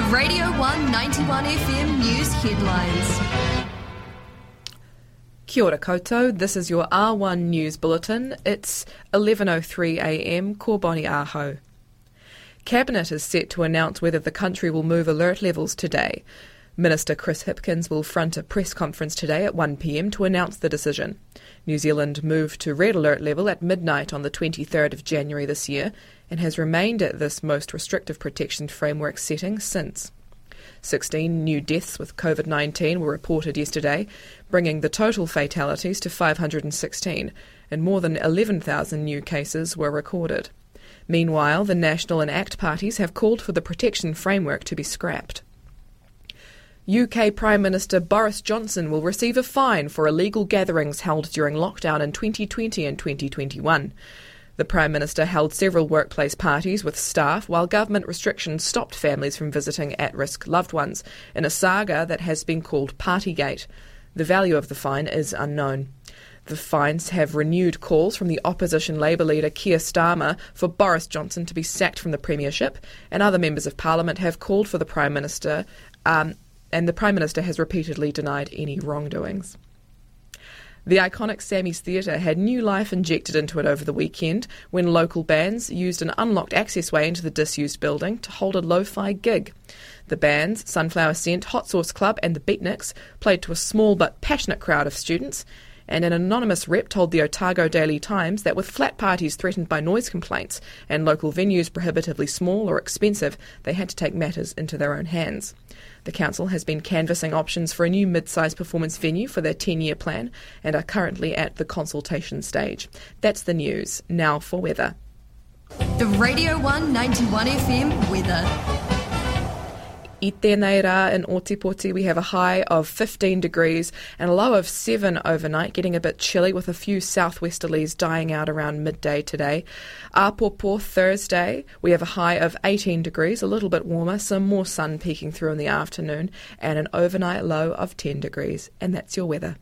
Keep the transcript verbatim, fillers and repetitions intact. The Radio One ninety-one F M News Headlines. Kia ora koutou, this is your R one News Bulletin. It's eleven oh three a m, ko Boni Aho. Cabinet is set to announce whether the country will move alert levels today. Minister Chris Hipkins will front a press conference today at one p m to announce the decision. New Zealand moved to red alert level at midnight on the twenty-third of January this year and has remained at this most restrictive protection framework setting since. sixteen new deaths with COVID nineteen were reported yesterday, bringing the total fatalities to five hundred sixteen, and more than eleven thousand new cases were recorded. Meanwhile, the National and ACT parties have called for the protection framework to be scrapped. U K Prime Minister Boris Johnson will receive a fine for illegal gatherings held during lockdown in twenty twenty and twenty twenty-one. The Prime Minister held several workplace parties with staff while government restrictions stopped families from visiting at-risk loved ones in a saga that has been called Partygate. The value of the fine is unknown. The fines have renewed calls from the opposition Labour leader Keir Starmer for Boris Johnson to be sacked from the premiership, and other members of Parliament have called for the Prime Minister, um, and the Prime Minister has repeatedly denied any wrongdoings. The iconic Sammy's Theatre had new life injected into it over the weekend when local bands used an unlocked accessway into the disused building to hold a lo-fi gig. The bands, Sunflower Scent, Hot Sauce Club and the Beatniks, played to a small but passionate crowd of students, and an anonymous rep told the Otago Daily Times that with flat parties threatened by noise complaints and local venues prohibitively small or expensive, they had to take matters into their own hands. The council has been canvassing options for a new mid-sized performance venue for their ten-year plan and are currently at the consultation stage. That's the news. Now for weather. The Radio One ninety-one F M weather. I tēnei rā in Otipoti, we have a high of fifteen degrees and a low of seven overnight, getting a bit chilly with a few southwesterlies dying out around midday today. Apopo Thursday, we have a high of eighteen degrees, a little bit warmer, some more sun peeking through in the afternoon, and an overnight low of ten degrees. And that's your weather.